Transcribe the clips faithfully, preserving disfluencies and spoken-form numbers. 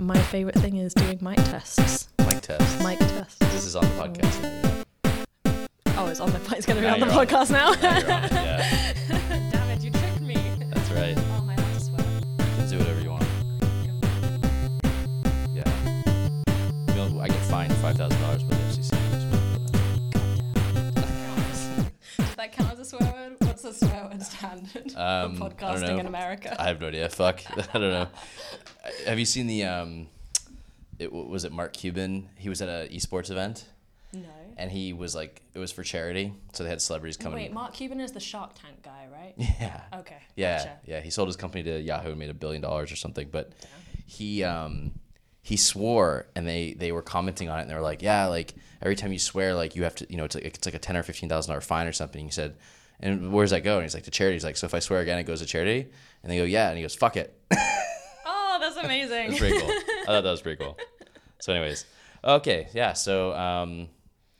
my favorite thing is doing mic tests. Mic tests. Mic tests. This is on the podcast. Oh, it's on the podcast. It's going to be now on the podcast on now. now you're on it, yeah. Damn it, you tricked me. That's right. Oh, my life is well. You can do whatever you want. Yeah. You know, I get fined five thousand dollars by the F C C. That count as a swear word? What's a swear word standard um, for podcasting in America? I have no idea. Fuck. I don't know. Have you seen the, um, it was it Mark Cuban? He was at an esports event. No. And he was like, it was for charity. So they had celebrities coming. Wait, Mark Cuban is the Shark Tank guy, right? Yeah. Okay. Yeah. Gotcha. Yeah. He sold his company to Yahoo and made a billion dollars or something. But yeah. he, um, he swore, and they, they were commenting on it, and they were like, yeah, like every time you swear, like you have to, you know, it's like, it's like a ten or fifteen thousand dollar fine or something. He said, and where's that go? And he's like, to charity. He's like, so if I swear again, it goes to charity? And they go, yeah. And he goes, fuck it. Oh, that's amazing. That's pretty cool. I thought that was pretty cool. So, anyways, okay, yeah. So, um,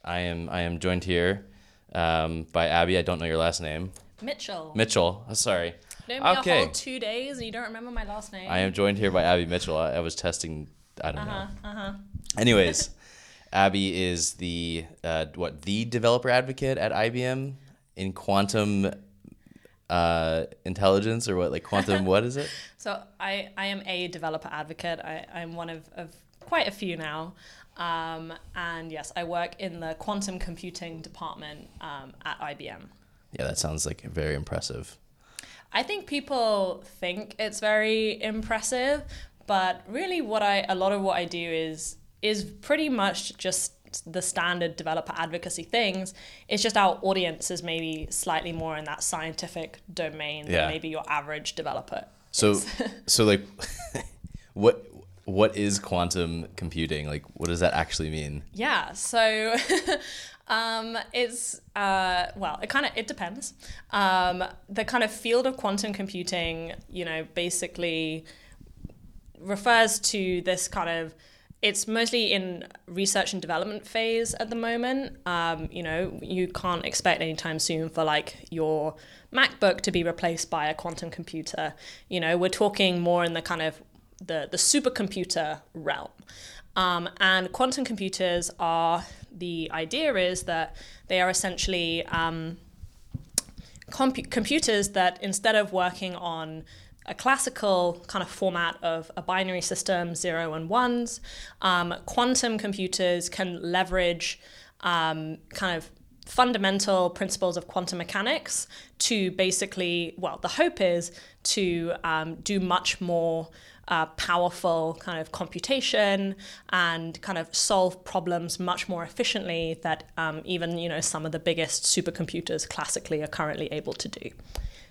I am I am joined here, um, by Abby. I don't know your last name. Mitchell. Mitchell. Oh, sorry. Known me okay. a whole two days, and you don't remember my last name. I am joined here by Abby Mitchell. I, I was testing. I don't uh-huh, know. Uh-huh. Anyways, Abby is the uh, what the developer advocate at I B M in quantum uh, intelligence, or what, like quantum what is it? So I, I am a developer advocate. I, I'm one of, of quite a few now. Um, and yes, I work in the quantum computing department um, at I B M. Yeah, that sounds like very impressive. I think people think it's very impressive. But really what I, a lot of what I do is is pretty much just the standard developer advocacy things. It's just our audience is maybe slightly more in that scientific domain yeah. than maybe your average developer. So, is. so like, what what is quantum computing? Like, what does that actually mean? Yeah, so um, it's, uh, well, it kind of, it depends. Um, the kind of field of quantum computing, you know, basically refers to this kind of, it's mostly in research and development phase at the moment. Um, you know, you can't expect anytime soon for like your MacBook to be replaced by a quantum computer. You know, we're talking more in the kind of the, the supercomputer realm. Um, and quantum computers are, the idea is that they are essentially um, compu- computers that instead of working on a classical kind of format of a binary system, zero and ones. Um, quantum computers can leverage um, kind of fundamental principles of quantum mechanics to basically, well, the hope is to um, do much more uh, powerful kind of computation and kind of solve problems much more efficiently that um, even, you know, some of the biggest supercomputers classically are currently able to do.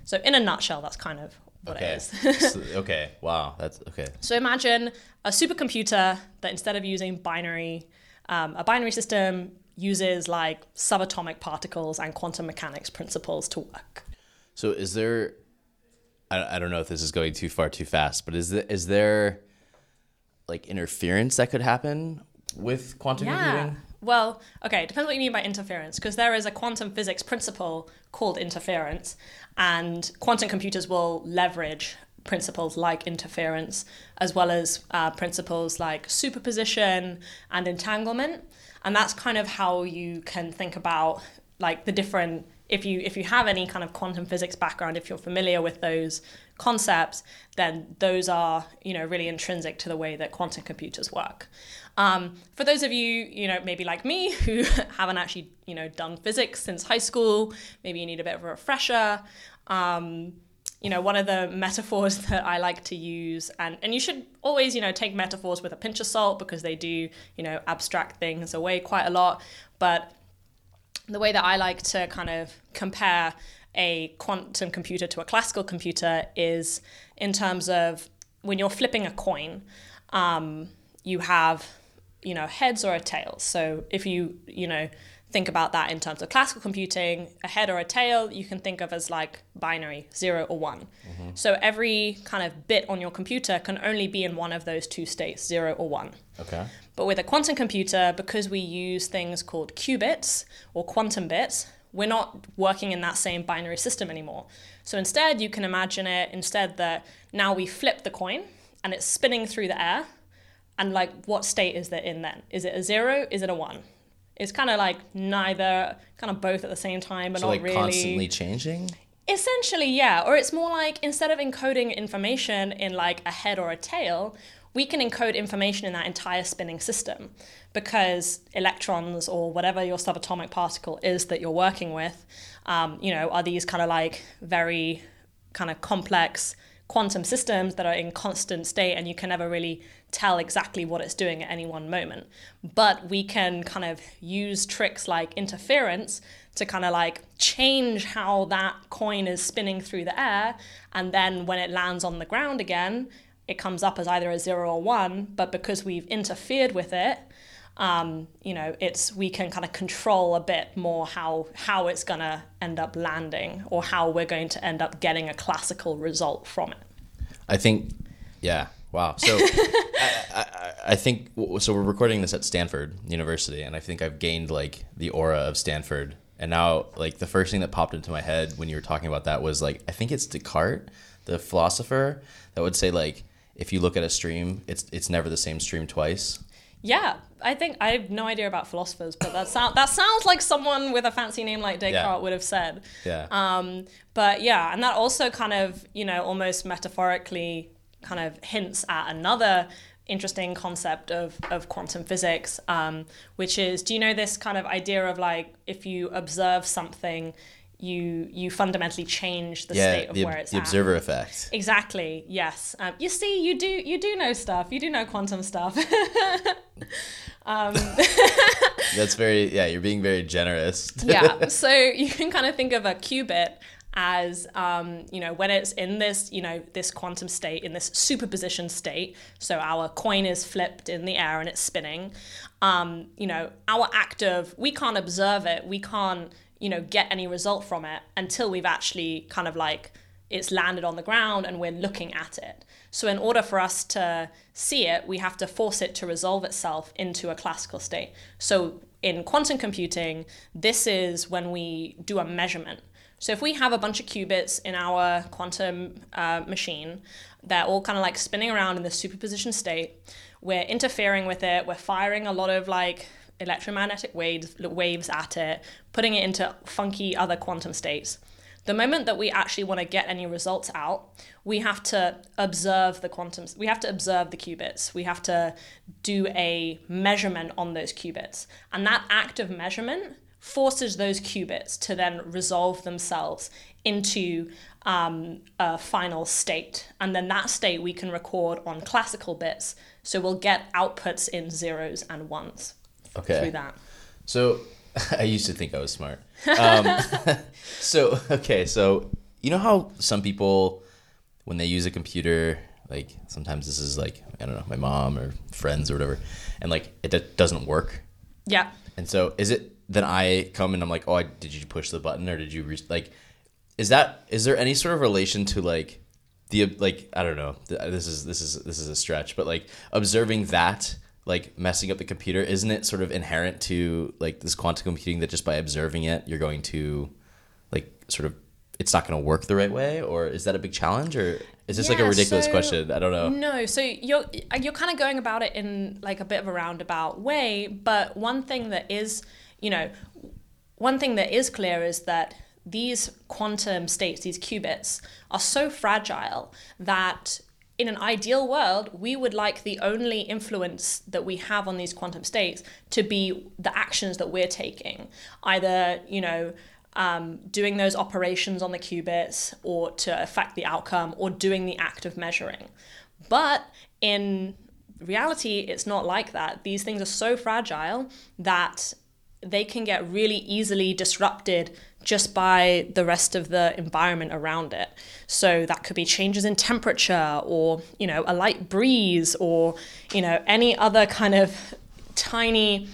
So in a nutshell, that's kind of what okay. it is. Okay. Wow. That's okay. So imagine a supercomputer that instead of using binary, um, a binary system uses like subatomic particles and quantum mechanics principles to work. So is there, I, I don't know if this is going too far too fast, but is there, is there like interference that could happen with quantum yeah. computing? Well, okay, it depends what you mean by interference, because there is a quantum physics principle called interference, and quantum computers will leverage principles like interference, as well as uh, principles like superposition and entanglement. And that's kind of how you can think about like the different, if you if you have any kind of quantum physics background, if you're familiar with those concepts, then those are, you know, really intrinsic to the way that quantum computers work. Um, for those of you, you know, maybe like me, who haven't actually, you know, done physics since high school, maybe you need a bit of a refresher. Um, you know, one of the metaphors that I like to use, and, and you should always, you know, take metaphors with a pinch of salt because they do, you know, abstract things away quite a lot. But the way that I like to kind of compare a quantum computer to a classical computer is in terms of when you're flipping a coin, um, you have, you know, heads or a tail. So if you, you know, think about that in terms of classical computing, a head or a tail, you can think of as like binary, zero or one. Mm-hmm. So every kind of bit on your computer can only be in one of those two states, zero or one. Okay. But with a quantum computer, because we use things called qubits or quantum bits, we're not working in that same binary system anymore. So instead, you can imagine it instead that now we flip the coin and it's spinning through the air, and like what state is it in then? Is it a zero? Is it a one? It's kind of like neither, kind of both at the same time, but so not like really. So like constantly changing? Essentially, yeah. Or it's more like instead of encoding information in like a head or a tail, we can encode information in that entire spinning system because electrons or whatever your subatomic particle is that you're working with, um, you know, are these kind of like very kind of complex quantum systems that are in constant state, and you can never really tell exactly what it's doing at any one moment. But we can kind of use tricks like interference to kind of like change how that coin is spinning through the air, and then when it lands on the ground again, it comes up as either a zero or one, but because we've interfered with it, um, you know, it's we can kind of control a bit more how how it's gonna end up landing or how we're going to end up getting a classical result from it. I think, yeah, wow. So I, I, I think, so we're recording this at Stanford University, and I think I've gained like the aura of Stanford. And now like the first thing that popped into my head when you were talking about that was like, I think it's Descartes, the philosopher, that would say like, if you look at a stream, it's it's never the same stream twice. Yeah, I think I have no idea about philosophers, but that sound that sounds like someone with a fancy name like Descartes yeah. would have said. Yeah. Um. But yeah, and that also kind of, you know, almost metaphorically kind of hints at another interesting concept of of quantum physics, um, which is, do you know this kind of idea of like if you observe something, you you fundamentally change the yeah, state of the, where it's the at. Observer effect. Exactly, yes. Um, you see, you do you do know stuff. You do know quantum stuff. um, That's very, yeah, you're being very generous. Yeah, so you can kind of think of a qubit as, um, you know, when it's in this, you know, this quantum state, in this superposition state, so our coin is flipped in the air and it's spinning, um, you know, our act of, we can't observe it, we can't, you know, get any result from it until we've actually kind of like it's landed on the ground and we're looking at it. So in order for us to see it, we have to force it to resolve itself into a classical state. So in quantum computing, this is when we do a measurement. So if we have a bunch of qubits in our quantum uh, machine, they're all kind of like spinning around in this superposition state, we're interfering with it, we're firing a lot of like electromagnetic waves waves at it, putting it into funky other quantum states. The moment that we actually want to get any results out, we have to observe the quantums, we have to observe the qubits, we have to do a measurement on those qubits. And that act of measurement forces those qubits to then resolve themselves into um, a final state. And then that state we can record on classical bits. So we'll get outputs in zeros and ones. Okay. Through that. So I used to think I was smart. Um, so, okay. So, you know how some people, when they use a computer, like sometimes this is like, I don't know, my mom or friends or whatever, and like it d- doesn't work. Yeah. And so is it, then I come and I'm like, oh, I, did you push the button or did you re-? Like, is that, is there any sort of relation to like the, like, I don't know, this is, this is, this is a stretch, but like observing that, like messing up the computer, isn't it sort of inherent to like this quantum computing that just by observing it, you're going to like sort of, it's not going to work the right way? Or is that a big challenge, or is this yeah, like a ridiculous so, question? I don't know. No. So you're, you're kind of going about it in like a bit of a roundabout way. But one thing that is, you know, one thing that is clear is that these quantum states, these qubits are so fragile that in an ideal world, we would like the only influence that we have on these quantum states to be the actions that we're taking, either, you know, um, doing those operations on the qubits or to affect the outcome or doing the act of measuring. But in reality, it's not like that. These things are so fragile that they can get really easily disrupted just by the rest of the environment around it. So that could be changes in temperature or, you know, a light breeze or, you know, any other kind of tiny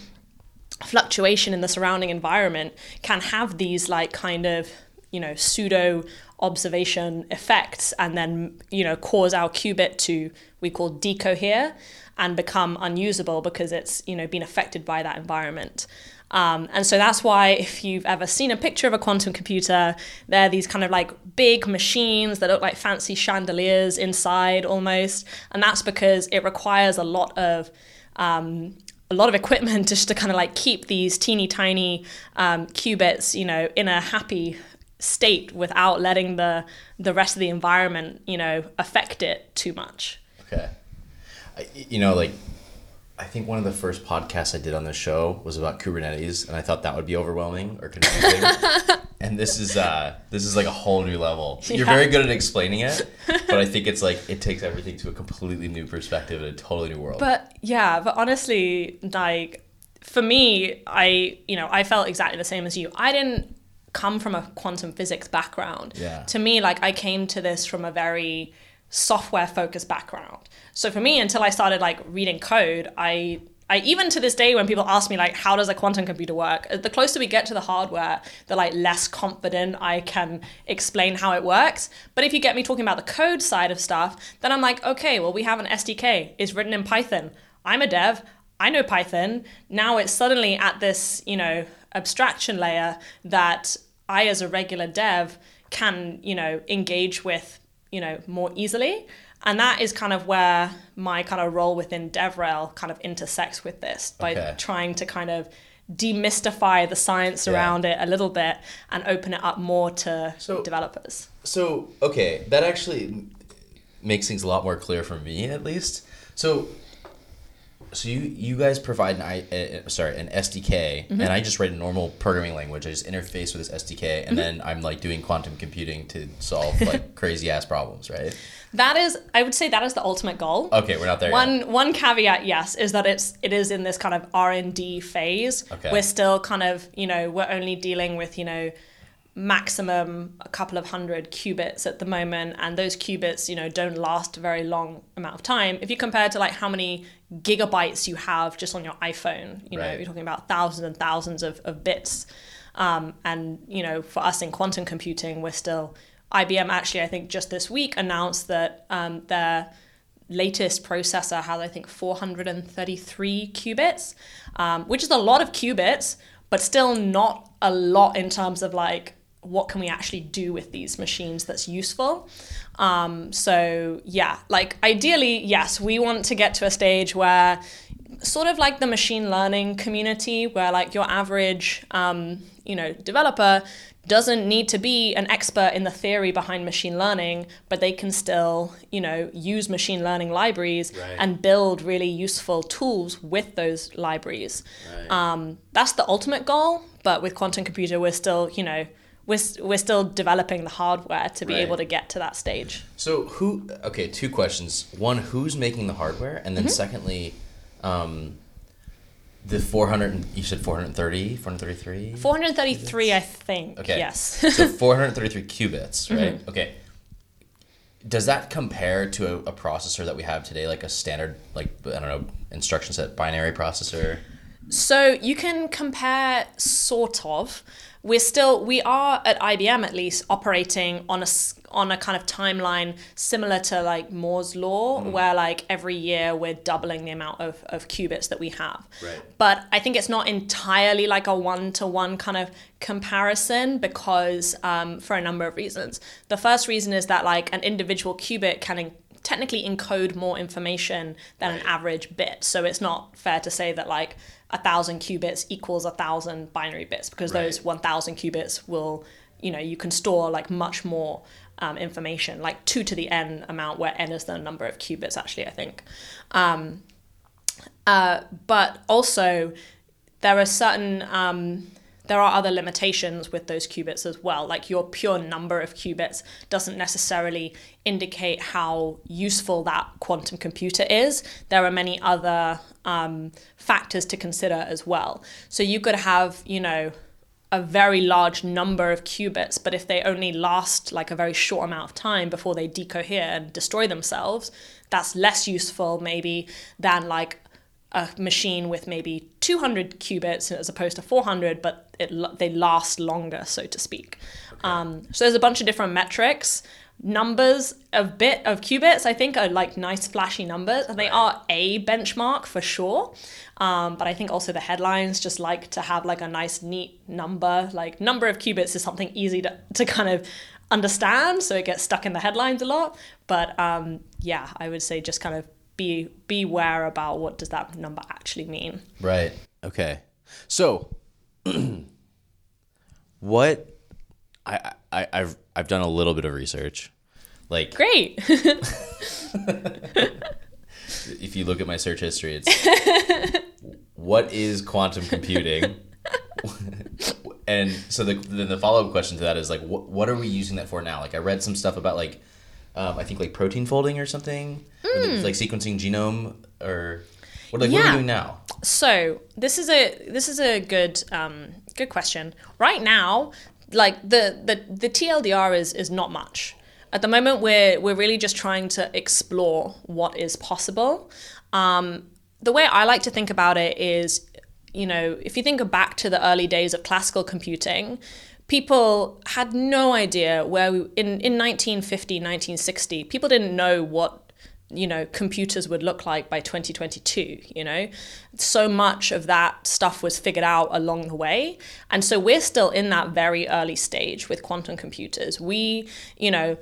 fluctuation in the surrounding environment can have these like kind of, you know, pseudo observation effects and then, you know, cause our qubit to, we call decohere and become unusable because it's, you know, been affected by that environment. Um, and so that's why if you've ever seen a picture of a quantum computer, they're these kind of like big machines that look like fancy chandeliers inside almost. And that's because it requires a lot of um, a lot of equipment just to kind of like keep these teeny tiny um, qubits, you know, in a happy state without letting the the rest of the environment, you know, affect it too much. Okay. I, you know, like, I think one of the first podcasts I did on the show was about Kubernetes, and I thought that would be overwhelming or confusing. And this is uh, this is like a whole new level. Yeah. You're very good at explaining it, but I think it's like it takes everything to a completely new perspective and a totally new world. But yeah, but honestly, like for me, I you know I felt exactly the same as you. I didn't come from a quantum physics background. Yeah. To me, like I came to this from a very software focused background. So for me, until I started like reading code, I I even to this day when people ask me like how does a quantum computer work, the closer we get to the hardware, the like less confident I can explain how it works. But if you get me talking about the code side of stuff, then I'm like, okay, well, we have an S D K, it's written in Python. I'm a dev, I know Python. Now it's suddenly at this, you know, abstraction layer that I as a regular dev can, you know, engage with, you know, more easily. And that is kind of where my kind of role within DevRel kind of intersects with this by okay. trying to kind of demystify the science yeah. around it a little bit and open it up more to so, developers. So, okay, that actually makes things a lot more clear for me, at least. So, so you, you guys provide an I, uh, sorry an S D K, mm-hmm. and I just write a normal programming language. I just interface with this S D K, and mm-hmm. then I'm like doing quantum computing to solve like crazy ass problems, right? That is, I would say that is the ultimate goal. Okay, we're not there one, yet. One one caveat, yes, is that it's it is in this kind of R and D phase. Okay. We're still kind of, you know, we're only dealing with, you know, maximum a couple of hundred qubits at the moment, and those qubits, you know, don't last a very long amount of time. If you compare to like how many gigabytes you have just on your iPhone, you right. know, you're talking about thousands and thousands of, of bits. Um, and, you know, for us in quantum computing, we're still, I B M actually, I think just this week announced that um, their latest processor has, I think, four hundred thirty-three qubits, um, which is a lot of qubits, but still not a lot in terms of like, what can we actually do with these machines that's useful? Um, so yeah, like ideally, yes, we want to get to a stage where sort of like the machine learning community, where like your average, um, you know, developer doesn't need to be an expert in the theory behind machine learning, but they can still, you know, use machine learning libraries right. and build really useful tools with those libraries. Right. Um, that's the ultimate goal, but with quantum computer, we're still, you know, We're, we're still developing the hardware to be right. able to get to that stage. So who, okay, two questions. One, who's making the hardware? And then mm-hmm. secondly, um, the four hundred, you said four hundred thirty, four hundred thirty-three? four hundred thirty-three, qubits? I think, okay. yes. So four hundred thirty-three qubits, right? Mm-hmm. Okay. Does that compare to a, a processor that we have today, like a standard, like, I don't know, instruction set binary processor? So you can compare sort of. We're still, we are at I B M at least operating on a, on a kind of timeline similar to like Moore's law, mm. where like every year we're doubling the amount of, of qubits that we have. Right. But I think it's not entirely like a one-to-one kind of comparison because um, for a number of reasons. The first reason is that like an individual qubit can in- technically encode more information than right. an average bit. So it's not fair to say that like, a thousand qubits equals a thousand binary bits because right. those one thousand qubits will, you know, you can store like much more um, information, like two to the n amount where n is the number of qubits actually, I think. Um, uh, but also there are certain, um, there are other limitations with those qubits as well. Like your pure number of qubits doesn't necessarily indicate how useful that quantum computer is. There are many other um, factors to consider as well. So you could have, you know, a very large number of qubits, but if they only last like a very short amount of time before they decohere and destroy themselves, that's less useful maybe than like a machine with maybe two hundred qubits as opposed to four hundred, but it, they last longer, so to speak. Okay. Um, so there's a bunch of different metrics, numbers of bit of qubits, I think, are like nice flashy numbers, and they are a benchmark for sure. Um, but I think also the headlines just like to have like a nice neat number, like number of qubits is something easy to, to kind of understand. So it gets stuck in the headlines a lot. But um, yeah, I would say just kind of be beware about what does that number actually mean. Right. Okay. So what I, I I've I've done a little bit of research. Like Great. If you look at my search history, it's what is quantum computing? And so the then the follow-up question to that is like what what are we using that for now? Like I read some stuff about like um, I think like protein folding or something, mm. or the, like sequencing genome or what like yeah. what are we doing now? So, this is a this is a good um, good question. Right now, like the, the, the T L D R is is not much. At the moment, we're we're really just trying to explore what is possible. Um, the way I like to think about it is, you know, if you think back to the early days of classical computing, people had no idea where we, in, in nineteen fifty, nineteen sixty, people didn't know what, you know, computers would look like by twenty twenty-two, you know. So much of that stuff was figured out along the way. And so we're still in that very early stage with quantum computers. We, you know,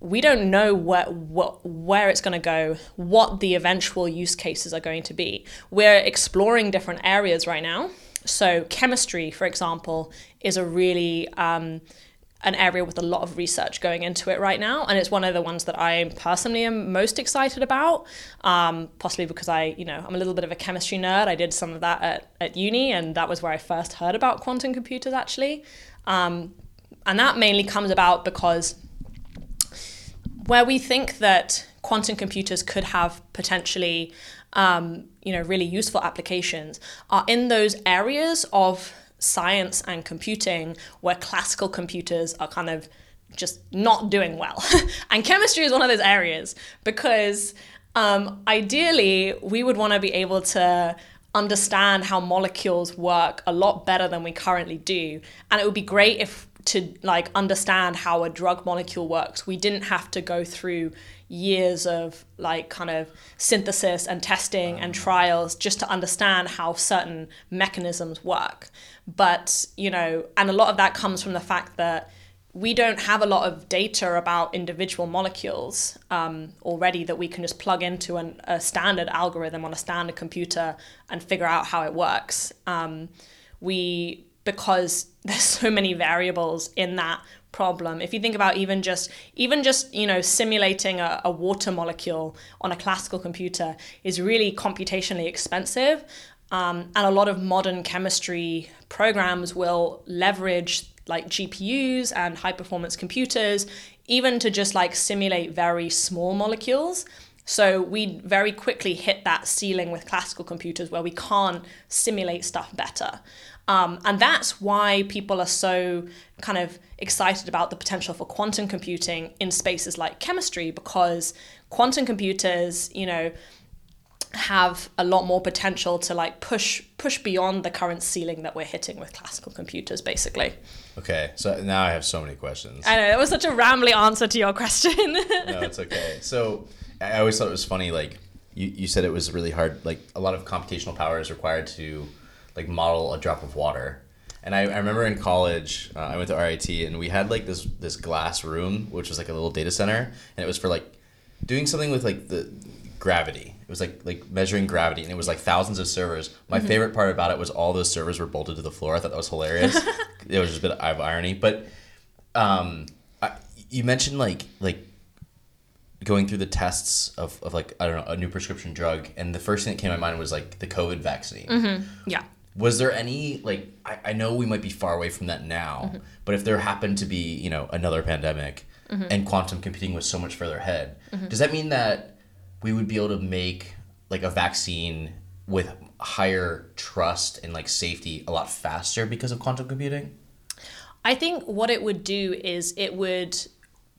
we don't know what, what, where it's going to go, what the eventual use cases are going to be. We're exploring different areas right now. So chemistry, for example, is a really um, an area with a lot of research going into it right now. And it's one of the ones that I personally am most excited about, um, possibly because I, you know, I'm a little bit of a chemistry nerd. I did some of that at, at uni, and that was where I first heard about quantum computers, actually. Um, and that mainly comes about because where we think that quantum computers could have potentially, um, you know, really useful applications are in those areas of science and computing where classical computers are kind of just not doing well. And chemistry is one of those areas because um, ideally we would want to be able to understand how molecules work a lot better than we currently do. And it would be great if to like understand how a drug molecule works, we didn't have to go through years of like kind of synthesis and testing and trials just to understand how certain mechanisms work. But, you know, and a lot of that comes from the fact that we don't have a lot of data about individual molecules um, already that we can just plug into an, a standard algorithm on a standard computer and figure out how it works. Um, we... because there's so many variables in that problem. If you think about even just, even just you know, simulating a, a water molecule on a classical computer is really computationally expensive. Um, and a lot of modern chemistry programs will leverage like G P Us and high performance computers, even to just like simulate very small molecules. So we very quickly hit that ceiling with classical computers where we can't simulate stuff better. Um, and that's why people are so kind of excited about the potential for quantum computing in spaces like chemistry, because quantum computers, you know, have a lot more potential to like push push beyond the current ceiling that we're hitting with classical computers, basically. Okay, so now I have so many questions. I know, that was such a rambly answer to your question. No, it's okay. So I always thought it was funny, like you, you said it was really hard, like a lot of computational power is required to like model a drop of water. And I, I remember in college, uh, I went to R I T and we had like this this glass room, which was like a little data center. And it was for like doing something with like the gravity. It was like like measuring gravity, and it was like thousands of servers. My mm-hmm. favorite part about it was all those servers were bolted to the floor. I thought that was hilarious. It was just a bit of irony. But um, I, you mentioned like like going through the tests of, of like, I don't know, a new prescription drug. And the first thing that came to my mind was like the COVID vaccine. Mm-hmm. Yeah. Was there any, like, I, I know we might be far away from that now, mm-hmm. but if there happened to be, you know, another pandemic mm-hmm. and quantum computing was so much further ahead, mm-hmm. does that mean that we would be able to make, like, a vaccine with higher trust and, like, safety a lot faster because of quantum computing? I think what it would do is it would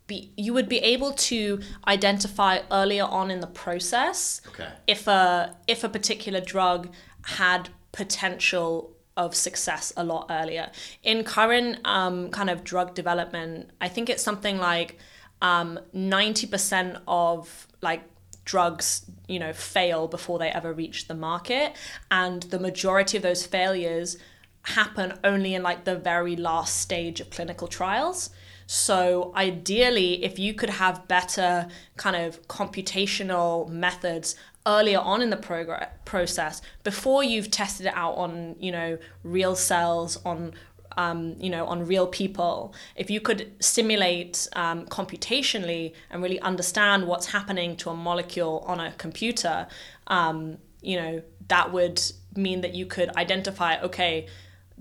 be, you would be able to identify earlier on in the process okay. if a if a particular drug had potential of success a lot earlier. In current um, kind of drug development, I think it's something like um, ninety percent of like drugs, you know, fail before they ever reach the market. And the majority of those failures happen only in like the very last stage of clinical trials. So ideally, if you could have better kind of computational methods earlier on in the progr- process, before you've tested it out on, you know, real cells, on, um, you know, on real people, if you could simulate um, computationally and really understand what's happening to a molecule on a computer, um, you know, that would mean that you could identify, okay,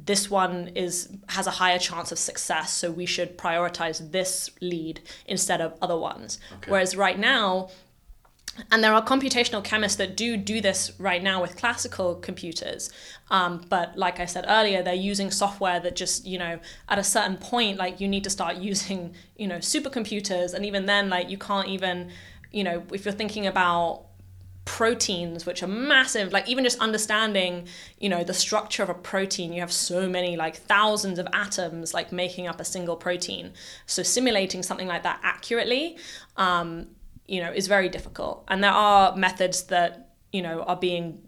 this one is has a higher chance of success, so we should prioritize this lead instead of other ones. Okay. Whereas right now, and there are computational chemists that do do this right now with classical computers, um, but like I said earlier, they're using software that just, you know, at a certain point, like you need to start using, you know, supercomputers, and even then, like you can't even, you know, if you're thinking about proteins, which are massive, like even just understanding, you know, the structure of a protein, you have so many like thousands of atoms like making up a single protein. So simulating something like that accurately, um, you know, is very difficult. And there are methods that, you know, are being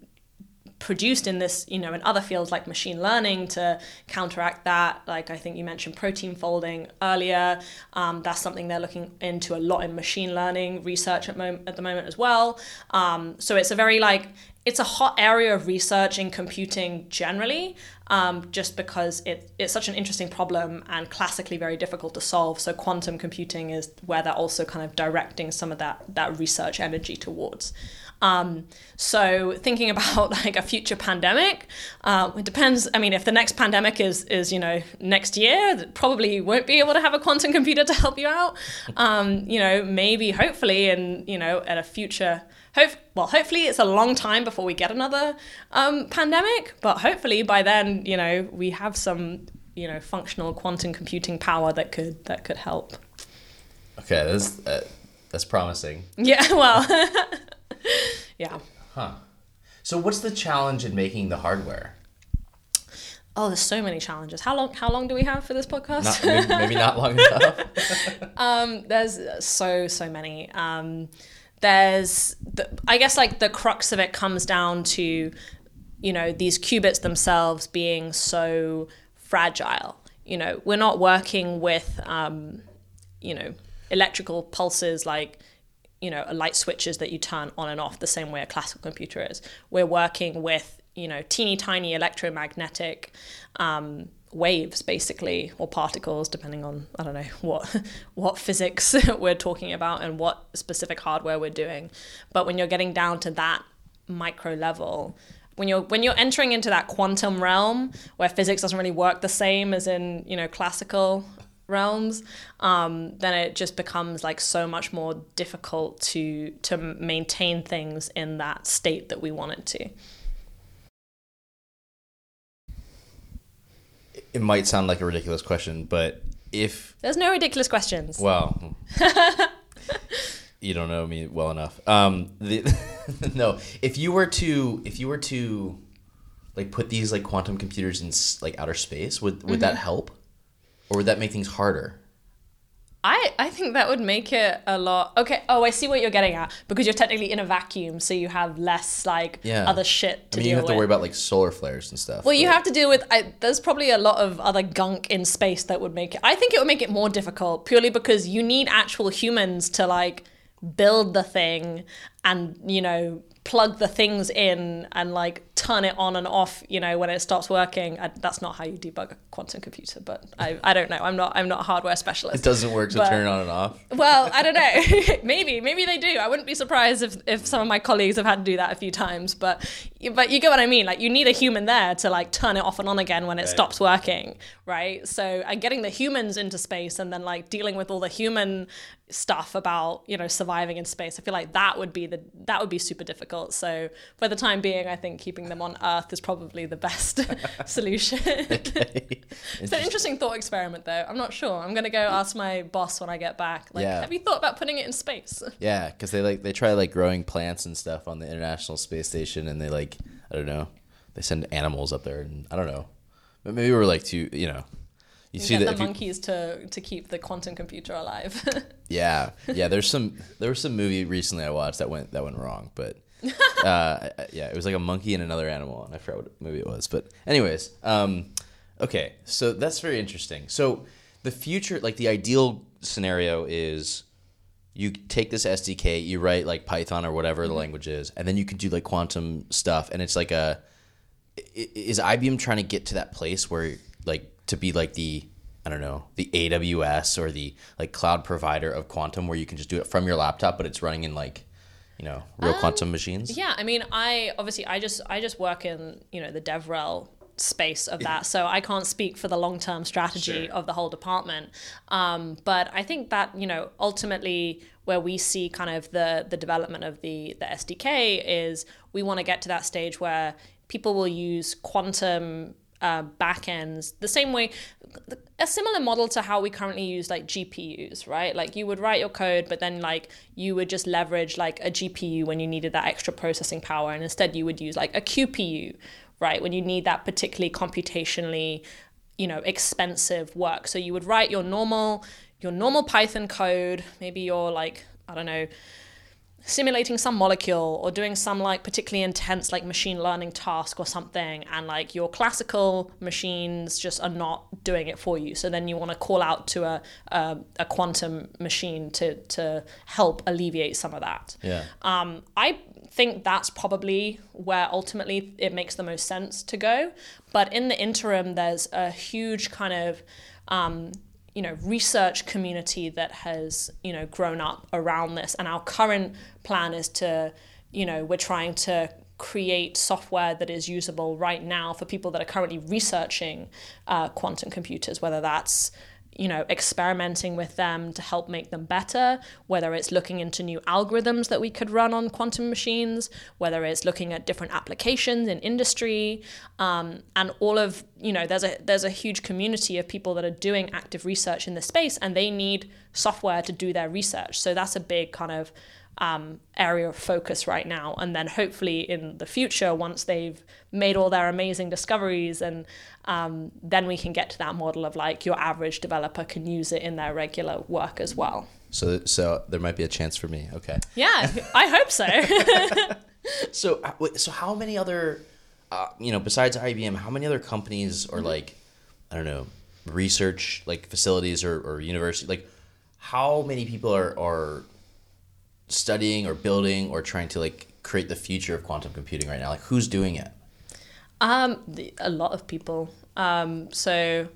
produced in this, you know, in other fields like machine learning to counteract that. Like I think you mentioned protein folding earlier. Um, that's something they're looking into a lot in machine learning research at, mom- at the moment as well. Um, so it's a very like, it's a hot area of research in computing generally, um, just because it it's such an interesting problem and classically very difficult to solve. So quantum computing is where they're also kind of directing some of that that research energy towards. Um, so thinking about like a future pandemic, uh, it depends. I mean, if the next pandemic is, is, you know, next year, that probably won't be able to have a quantum computer to help you out. Um, you know, maybe hopefully in, you know, at a future, hope, well, hopefully it's a long time before we get another, um, pandemic, but hopefully by then, you know, we have some, you know, functional quantum computing power that could, that could help. Okay. That's, uh, that's promising. Yeah. Well, yeah. Huh. So what's the challenge in making the hardware? Oh, there's so many challenges. How long How long do we have for this podcast? Not, maybe, maybe not long enough. um, there's so, so many. Um, there's, the, I guess like the crux of it comes down to, you know, these qubits themselves being so fragile. You know, we're not working with, um, you know, electrical pulses like, you know, a light switches that you turn on and off the same way a classical computer is. We're working with, you know, teeny tiny electromagnetic um, waves basically, or particles, depending on, I don't know, what what physics we're talking about and what specific hardware we're doing. But when you're getting down to that micro level, when you're when you're entering into that quantum realm where physics doesn't really work the same as in, you know, classical realms, um, then it just becomes like so much more difficult to to maintain things in that state that we want it to. It might sound like a ridiculous question, but if... There's no ridiculous questions. Well, you don't know me well enough. Um, the, no, if you were to, if you were to like put these like quantum computers in like outer space, would, would mm-hmm. that help? Or would that make things harder? I, I think that would make it a lot... Okay, oh, I see what you're getting at. Because you're technically in a vacuum, so you have less, like, yeah. other shit to I mean, deal with. You have to worry about, like, solar flares and stuff. Well, but... you have to deal with... I, there's probably a lot of other gunk in space that would make it... I think it would make it more difficult, purely because you need actual humans to, like, build the thing and, you know... plug the things in and like turn it on and off, you know, when it stops working. I, that's not how you debug a quantum computer, but I, I don't know. I'm not I'm not a hardware specialist. It doesn't work to but, turn on and off. Well, I don't know. maybe maybe they do. I wouldn't be surprised if, if some of my colleagues have had to do that a few times, but but you get what I mean. Like you need a human there to like turn it off and on again when it right. stops working, right? So and getting the humans into space and then like dealing with all the human stuff about, you know, surviving in space, I feel like that would be the that would be super difficult. So for the time being, I think keeping them on Earth is probably the best solution. Okay. It's an interesting thought experiment, though. I'm not sure. I'm gonna go ask my boss when I get back. Like, yeah. have you thought about putting it in space? Yeah, because they like they try like growing plants and stuff on the International Space Station, and they like I don't know, they send animals up there, and I don't know, but maybe we're like too, you know. you, you see get that the monkeys you... to to keep the quantum computer alive. yeah, yeah. There's some there was some movie recently I watched that went that went wrong, but uh, yeah, it was like a monkey and another animal, and I forgot what movie it was. But anyways, um, okay, so that's very interesting. So the future, like the ideal scenario is, you take this S D K, you write like Python or whatever mm-hmm. the language is, and then you can do like quantum stuff. And it's like a, is I B M trying to get to that place where like to be like the, I don't know, the A W S or the like cloud provider of quantum, where you can just do it from your laptop, but it's running in like, you know, real um, quantum machines? Yeah. I mean, I obviously, I just, I just work in, you know, the DevRel space of that. So I can't speak for the long-term strategy sure. of the whole department. Um, but I think that, you know, ultimately where we see kind of the the development of the, the S D K is we want to get to that stage where people will use quantum uh, backends the same way, a similar model to how we currently use like G P Us, right? Like you would write your code, but then like you would just leverage like a G P U when you needed that extra processing power. And instead you would use like a Q P U, right, when you need that particularly computationally, you know, expensive work. So you would write your normal, your normal Python code, maybe you're like, I don't know, simulating some molecule or doing some like particularly intense like machine learning task or something, and like your classical machines just are not doing it for you. So then you want to call out to a a, a quantum machine to to help alleviate some of that. Yeah. Um, I think that's probably where ultimately it makes the most sense to go. But in the interim, there's a huge kind of um, you know, research community that has, you know, grown up around this. And our current plan is to, you know, we're trying to create software that is usable right now for people that are currently researching uh, quantum computers, whether that's, you know, experimenting with them to help make them better, whether it's looking into new algorithms that we could run on quantum machines, whether it's looking at different applications in industry, um, and all of, you know, there's a there's a huge community of people that are doing active research in this space, and they need software to do their research. So that's a big kind of um, area of focus right now. And then hopefully in the future, once they've made all their amazing discoveries, and um, then we can get to that model of like your average developer can use it in their regular work as well. So, so there might be a chance for me. Okay. Yeah, I hope so. so, so how many other, uh, you know, besides I B M, how many other companies or mm-hmm. like, I don't know, research like facilities or, or university, like how many people are, are, studying or building or trying to like create the future of quantum computing right now? Like who's doing it? Um, the, a lot of people. Um, so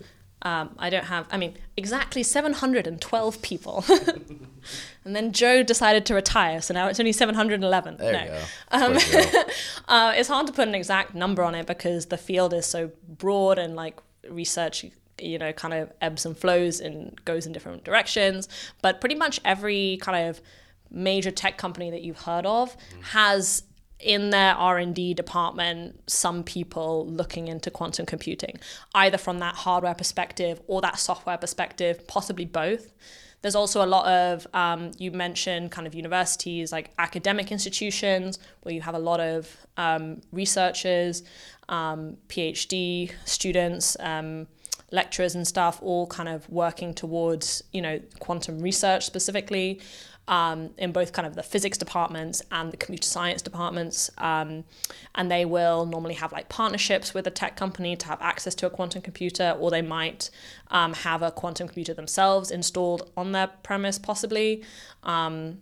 um, I don't have, I mean, exactly seven hundred twelve people. And then Joe decided to retire. So now it's only seven hundred eleven. There no. you go. Um, uh, it's hard to put an exact number on it because the field is so broad and like research, you know, kind of ebbs and flows and goes in different directions. But pretty much every kind of major tech company that you've heard of has in their R and D department some people looking into quantum computing, either from that hardware perspective or that software perspective, possibly both. There's also a lot of, um, you mentioned kind of universities, like academic institutions, where you have a lot of um, researchers, um, PhD students, um, lecturers and stuff, all kind of working towards, you know, quantum research specifically. Um, in both kind of the physics departments and the computer science departments. Um, and they will normally have like partnerships with a tech company to have access to a quantum computer, or they might um, have a quantum computer themselves installed on their premise possibly. Um,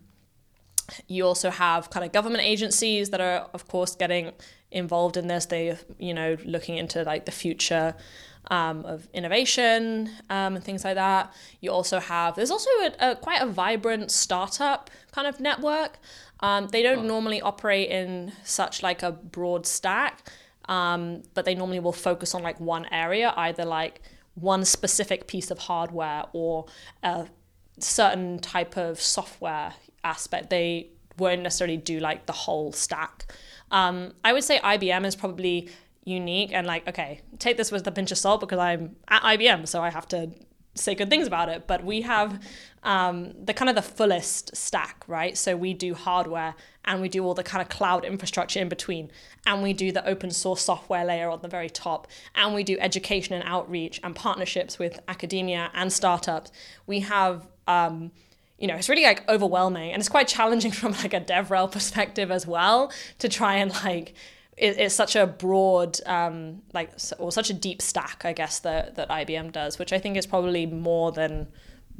you also have kind of government agencies that are, of course, getting involved in this. They, you know, looking into like the future Um, of innovation um, and things like that. You also have, there's also a, a quite a vibrant startup kind of network. Um, they don't oh. normally operate in such like a broad stack, um, but they normally will focus on like one area, either like one specific piece of hardware or a certain type of software aspect. They won't necessarily do like the whole stack. Um, I would say I B M is probably unique and like, okay, take this with a pinch of salt because I'm at I B M, so I have to say good things about it, but we have um, the kind of the fullest stack, right? So we do hardware and we do all the kind of cloud infrastructure in between, and we do the open source software layer on the very top, and we do education and outreach and partnerships with academia and startups. We have, um, you know, it's really like overwhelming, and it's quite challenging from like a DevRel perspective as well to try and like, it's such a broad, um, like, or such a deep stack, I guess, that, that I B M does, which I think is probably more than,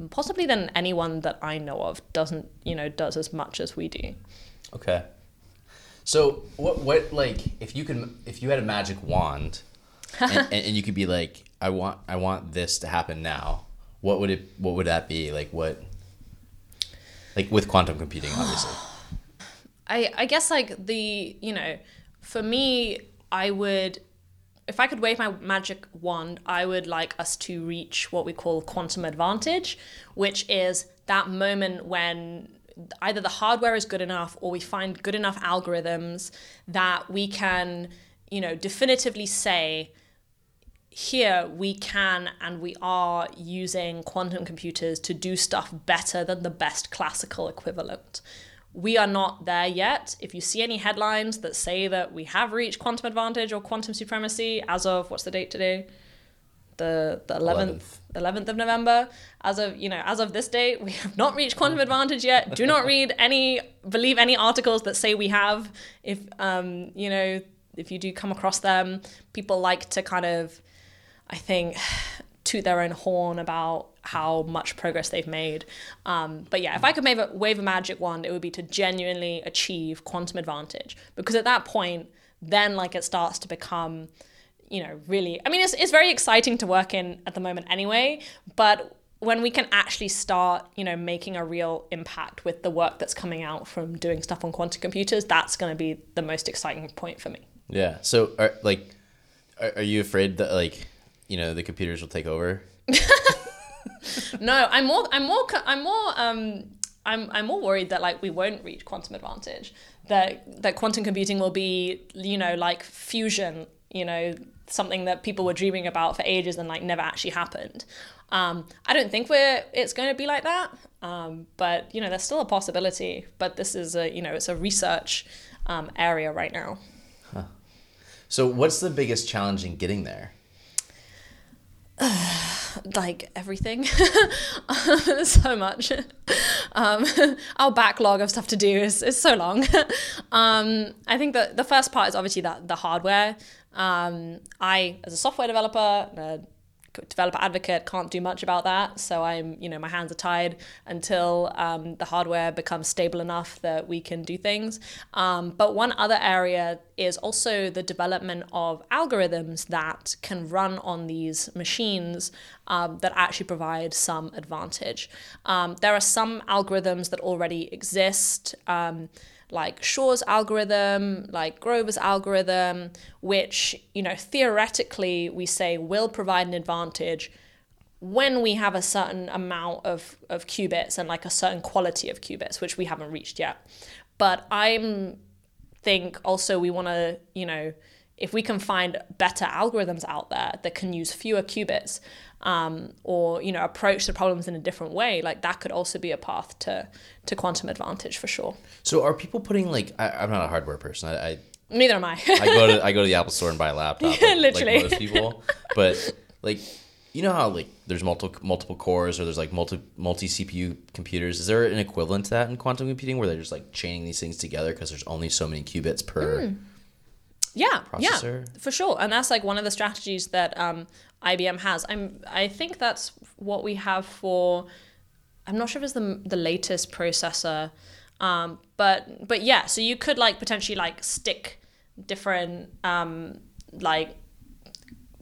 possibly than anyone that I know of doesn't, you know, does as much as we do. Okay. So what, what, like, if you can, if you had a magic wand and, and you could be like, I want, I want this to happen now, what would it, what would that be? Like what, like with quantum computing, obviously. I, I guess like the, you know, for me, I would, if I could wave my magic wand, I would like us to reach what we call quantum advantage, which is that moment when either the hardware is good enough or we find good enough algorithms that we can, you know, definitively say, here we can and we are using quantum computers to do stuff better than the best classical equivalent. We are not there yet. If you see any headlines that say that we have reached quantum advantage or quantum supremacy as of, what's the date today? The the eleventh, eleventh of November. As of, you know, as of this date, we have not reached quantum advantage yet. Do not read any, believe any articles that say we have. If um, you know, if you do come across them, people like to kind of, I think, toot their own horn about how much progress they've made. Um, but yeah, if I could wave a, wave a magic wand, it would be to genuinely achieve quantum advantage. Because at that point, then like it starts to become, you know, really, I mean, it's it's very exciting to work in at the moment anyway, but when we can actually start, you know, making a real impact with the work that's coming out from doing stuff on quantum computers, that's going to be the most exciting point for me. Yeah. So are, like, are, are you afraid that like, you know, the computers will take over? No, I'm more, I'm more, I'm more, um, I'm, I'm more worried that like we won't reach quantum advantage, that, that quantum computing will be, you know, like fusion, you know, something that people were dreaming about for ages and like never actually happened. Um, I don't think we're, it's going to be like that. Um, but you know, there's still a possibility, but this is a, you know, it's a research, um, area right now. Huh. So what's the biggest challenge in getting there? Like everything. There's so much. Um, our backlog of stuff to do is, is so long. um, I think that the first part is obviously that the hardware. Um, I, as a software developer, a developer advocate, can't do much about that. So I'm, you know, my hands are tied until um, the hardware becomes stable enough that we can do things. Um, but one other area is also the development of algorithms that can run on these machines um, that actually provide some advantage. Um, there are some algorithms that already exist, um, like Shaw's algorithm, like Grover's algorithm, which, you know, theoretically we say will provide an advantage when we have a certain amount of, of qubits and like a certain quality of qubits, which we haven't reached yet. But I'm think also we want to, you know, if we can find better algorithms out there that can use fewer qubits um, or, you know, approach the problems in a different way, like that could also be a path to, to quantum advantage for sure. So are people putting like, I, I'm not a hardware person. I, I Neither am I. I go to I go to the Apple store and buy a laptop. Yeah, like, literally. Like most people. But like, you know how like there's multiple multiple cores or there's like multi multi C P U computers. Is there an equivalent to that in quantum computing where they're just like chaining these things together because there's only so many qubits per mm. yeah, processor? Yeah, for sure. And that's like one of the strategies that um, I B M has. I'm I think that's what we have for. I'm not sure if it's the the latest processor, um, but but yeah. So you could like potentially like stick different um, like.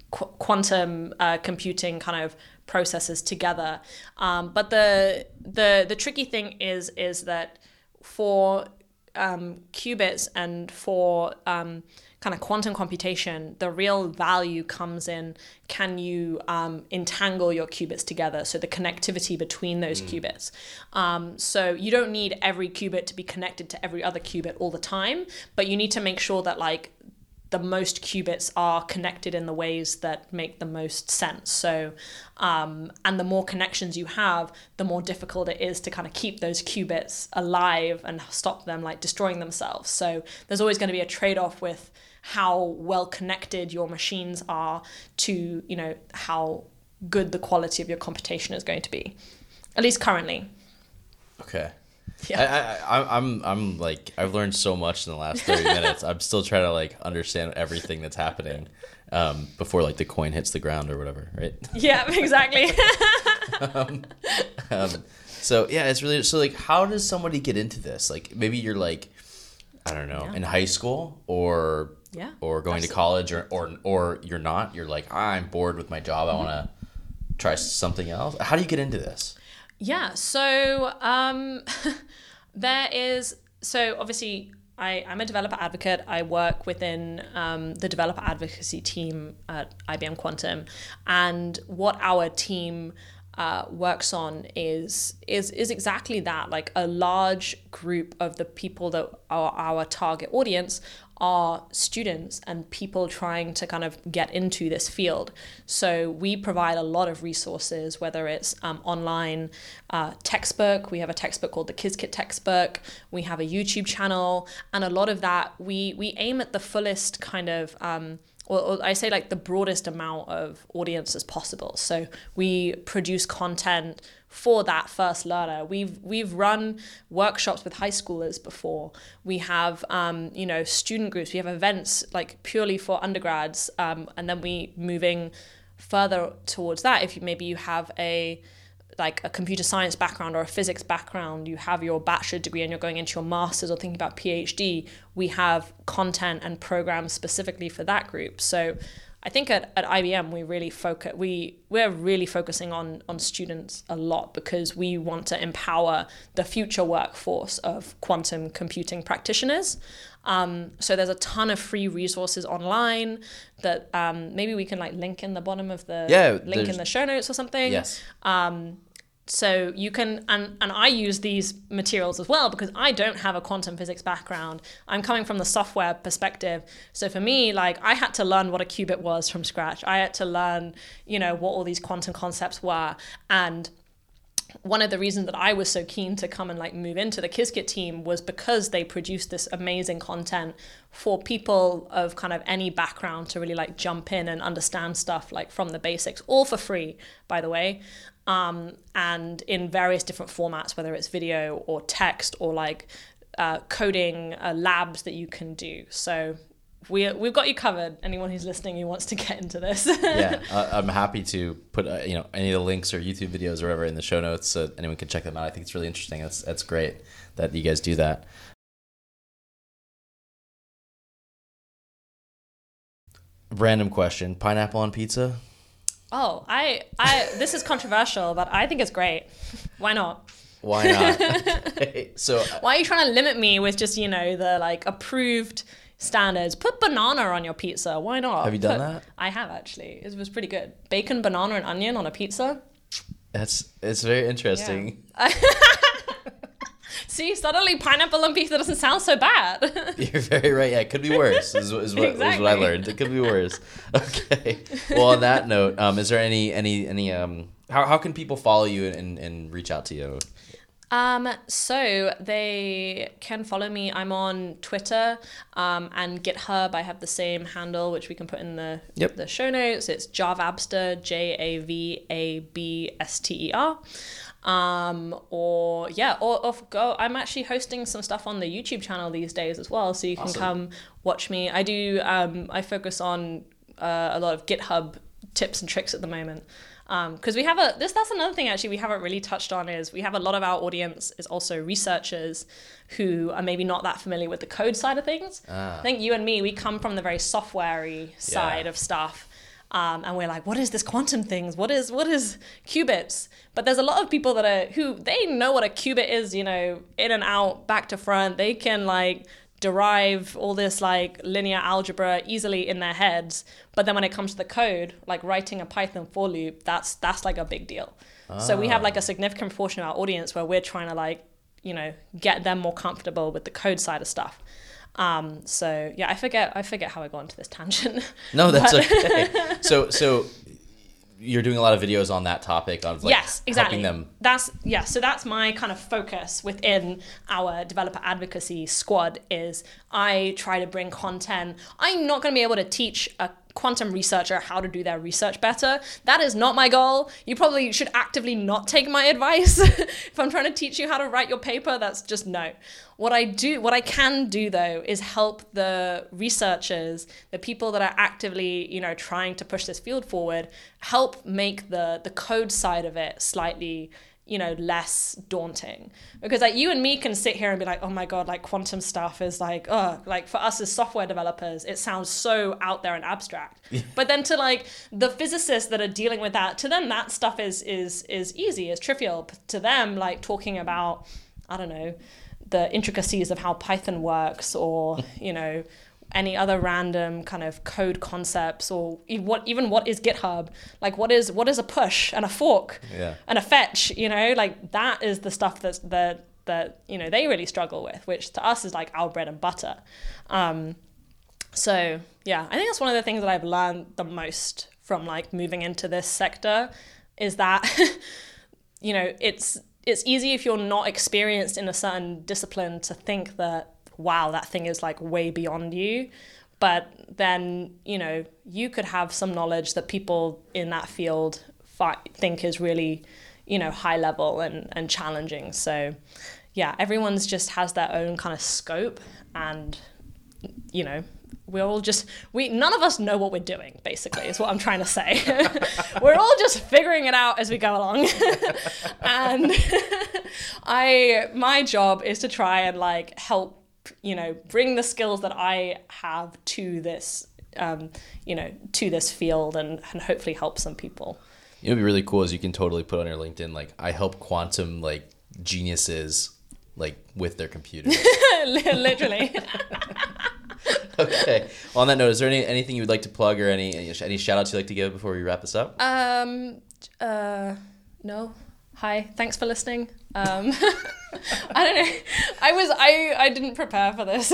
quantum uh, computing kind of processes together. Um, but the the the tricky thing is is that for um, qubits and for um, kind of quantum computation, the real value comes in, can you um, entangle your qubits together? So the connectivity between those mm. qubits. Um, so you don't need every qubit to be connected to every other qubit all the time, but you need to make sure that like the most qubits are connected in the ways that make the most sense. So, um, and the more connections you have, the more difficult it is to kind of keep those qubits alive and stop them like destroying themselves. So there's always going to be a trade-off with how well connected your machines are to, you know, how good the quality of your computation is going to be, at least currently. Okay. Yeah. I, I, I'm, I'm like, I've learned so much in the last thirty minutes. I'm still trying to like understand everything that's happening um, before like the coin hits the ground or whatever, right? Yeah, exactly. um, um, so yeah, it's really, so like, how does somebody get into this? Like maybe you're like, I don't know, yeah. in high school or, yeah. or going Absolutely. to college or, or, or you're not, you're like, ah, I'm bored with my job. Mm-hmm. I want to try something else. How do you get into this? Yeah, so um, there is, so obviously I, I'm a developer advocate. I work within um, the developer advocacy team at I B M Quantum. And what our team uh, works on is, is is exactly that, like a large group of the people that are our target audience are students and people trying to kind of get into this field. So we provide a lot of resources, whether it's um, online uh, textbook. We have a textbook called the Qiskit textbook. We have a YouTube channel, and a lot of that we we aim at the fullest kind of um, or, or I say like the broadest amount of audience as possible. So we produce content for that first learner. We've we've run workshops with high schoolers before. We have um, you know, student groups. We have events like purely for undergrads, um, and then we moving further towards that. If you, maybe you have a like a computer science background or a physics background, you have your bachelor degree and you're going into your master's or thinking about PhD. We have content and programs specifically for that group. So I think at, at I B M we really focus we we're really focusing on on students a lot because we want to empower the future workforce of quantum computing practitioners. Um, so there's a ton of free resources online that um, maybe we can like link in the bottom of the yeah, link in the show notes or something. Yes. Um, So you can, and, and I use these materials as well because I don't have a quantum physics background. I'm coming from the software perspective. So for me, like I had to learn what a qubit was from scratch. I had to learn, you know, what all these quantum concepts were. And one of the reasons that I was so keen to come and like move into the Qiskit team was because they produced this amazing content for people of kind of any background to really like jump in and understand stuff like from the basics, all for free, by the way. Um, and in various different formats, whether it's video or text or like uh, coding uh, labs that you can do. So we, we've got you covered. Anyone who's listening who wants to get into this. yeah, uh, I'm happy to put uh, you know any of the links or YouTube videos or whatever in the show notes so anyone can check them out. I think it's really interesting. That's, that's great that you guys do that. Random question, pineapple on pizza? Oh, I, I, this is controversial, but I think it's great. Why not? Why not? Okay. So uh, why are you trying to limit me with just, you know, the like approved standards? Put banana on your pizza. Why not? Have you done Put, that? I have actually. It was pretty good. Bacon, banana, and onion on a pizza. That's, it's very interesting. Yeah. See, suddenly pineapple on pizza doesn't sound so bad. You're very right. Yeah, it could be worse, is, is, what, exactly. is what I learned. It could be worse. Okay. Well, on that note, um, is there any, any, any, um, how, how can people follow you and, and reach out to you? Um, so they can follow me. I'm on Twitter um, and GitHub. I have the same handle, which we can put in the yep. the show notes. It's Javabster, J A V A B S T E R. Um, or yeah, or, or go, I'm actually hosting some stuff on the YouTube channel these days as well. So you can awesome. come watch me. I do, um, I focus on, uh, a lot of GitHub tips and tricks at the moment. Um, cause we have a, this, that's another thing actually we haven't really touched on is we have a lot of our audience is also researchers who are maybe not that familiar with the code side of things. Ah. I think you and me, we come from the very software-y side yeah. of stuff. Um, and we're like, what is this quantum things? What is what is qubits? But there's a lot of people that are who they know what a qubit is, you know, in and out, back to front. They can like derive all this like linear algebra easily in their heads. But then when it comes to the code, like writing a Python for loop, that's that's like a big deal. Ah. So we have like a significant portion of our audience where we're trying to like, you know, get them more comfortable with the code side of stuff. Um, so yeah, I forget, I forget how I got into this tangent. No, that's but... okay. So, so you're doing a lot of videos on that topic of like yes, exactly. helping them. That's yeah. So that's my kind of focus within our developer advocacy squad is I try to bring content. I'm not going to be able to teach a quantum researcher how to do their research better. That is not my goal. You probably should actively not take my advice. If I'm trying to teach you how to write your paper, that's just no. What I do, what I can do though, is help the researchers, the people that are actively, you know, trying to push this field forward, help make the the code side of it slightly, you know, less daunting. Because like you and me can sit here and be like, oh my God, like quantum stuff is like, oh, like for us as software developers, it sounds so out there and abstract. Yeah. But then to like the physicists that are dealing with that, to them, that stuff is, is, is easy, is trivial. But to them, like talking about, I don't know, the intricacies of how Python works or, you know, any other random kind of code concepts or what even what is GitHub, like what is what is a push and a fork yeah. and a fetch, you know, like that is the stuff that's that that you know they really struggle with, which to us is like our bread and butter. Um, so yeah, I think that's one of the things that I've learned the most from like moving into this sector is that you know it's it's easy if you're not experienced in a certain discipline to think that wow, that thing is like way beyond you. But then, you know, you could have some knowledge that people in that field fi- think is really, you know, high level and, and challenging. So yeah, everyone's just has their own kind of scope and, you know, we're all just, we none of us know what we're doing, basically, is what I'm trying to say. We're all just figuring it out as we go along. And I, my job is to try and like help you know, bring the skills that I have to this, um, you know, to this field and, and hopefully help some people. You know, it'd be really cool is you can totally put on your LinkedIn, like I help quantum like geniuses, like with their computers. Literally. Okay. Well, on that note, is there any, anything you would like to plug or any, any shout outs you'd like to give before we wrap this up? Um, uh, no. Hi, thanks for listening. Um, I don't know. I was I, I didn't prepare for this.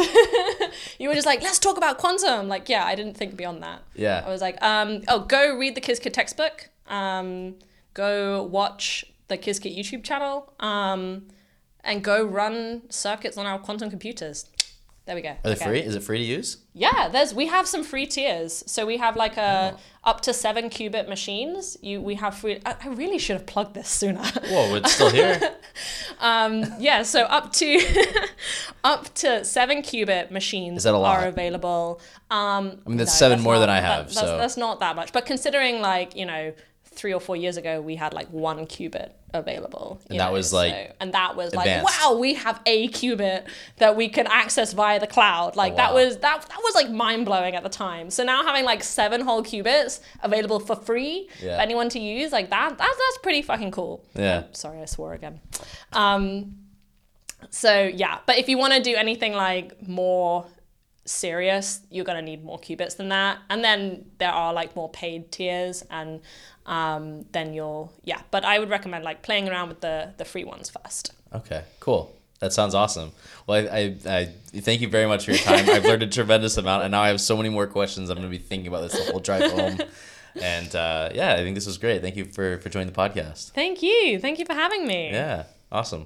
You were just like, let's talk about quantum. Like, yeah, I didn't think beyond that. Yeah. I was like, um, oh, go read the Qiskit textbook. Um, go watch the Qiskit YouTube channel. Um, and go run circuits on our quantum computers. There we go. Are they okay. free? Is it free to use? Yeah, there's we have some free tiers. So we have like a oh. up to seven qubit machines. You we have free. I, I really should have plugged this sooner. Whoa, it's still here. um, yeah, so up to up to seven qubit machines are available. Um, I mean, that's no, seven that's more not, than I have. That, so that's, that's not that much, but considering like you know. Three or four years ago, we had like one qubit available. And that, know, was like so, and that was like, and that was like, wow, we have a qubit that we can access via the cloud. Like oh, wow. that was that that was like mind blowing at the time. So now having like seven whole qubits available for free yeah. for anyone to use, like that that's that's pretty fucking cool. Yeah. I'm sorry, I swore again. Um. So yeah, but if you want to do anything like more serious, you're gonna need more qubits than that. And then there are like more paid tiers and. Um, then you'll, yeah. But I would recommend like playing around with the, the free ones first. Okay, cool. That sounds awesome. Well, I, I, I thank you very much for your time. I've learned a tremendous amount and now I have so many more questions. I'm going to be thinking about this the whole drive home. And uh, yeah, I think this was great. Thank you for, for joining the podcast. Thank you. Thank you for having me. Yeah, awesome.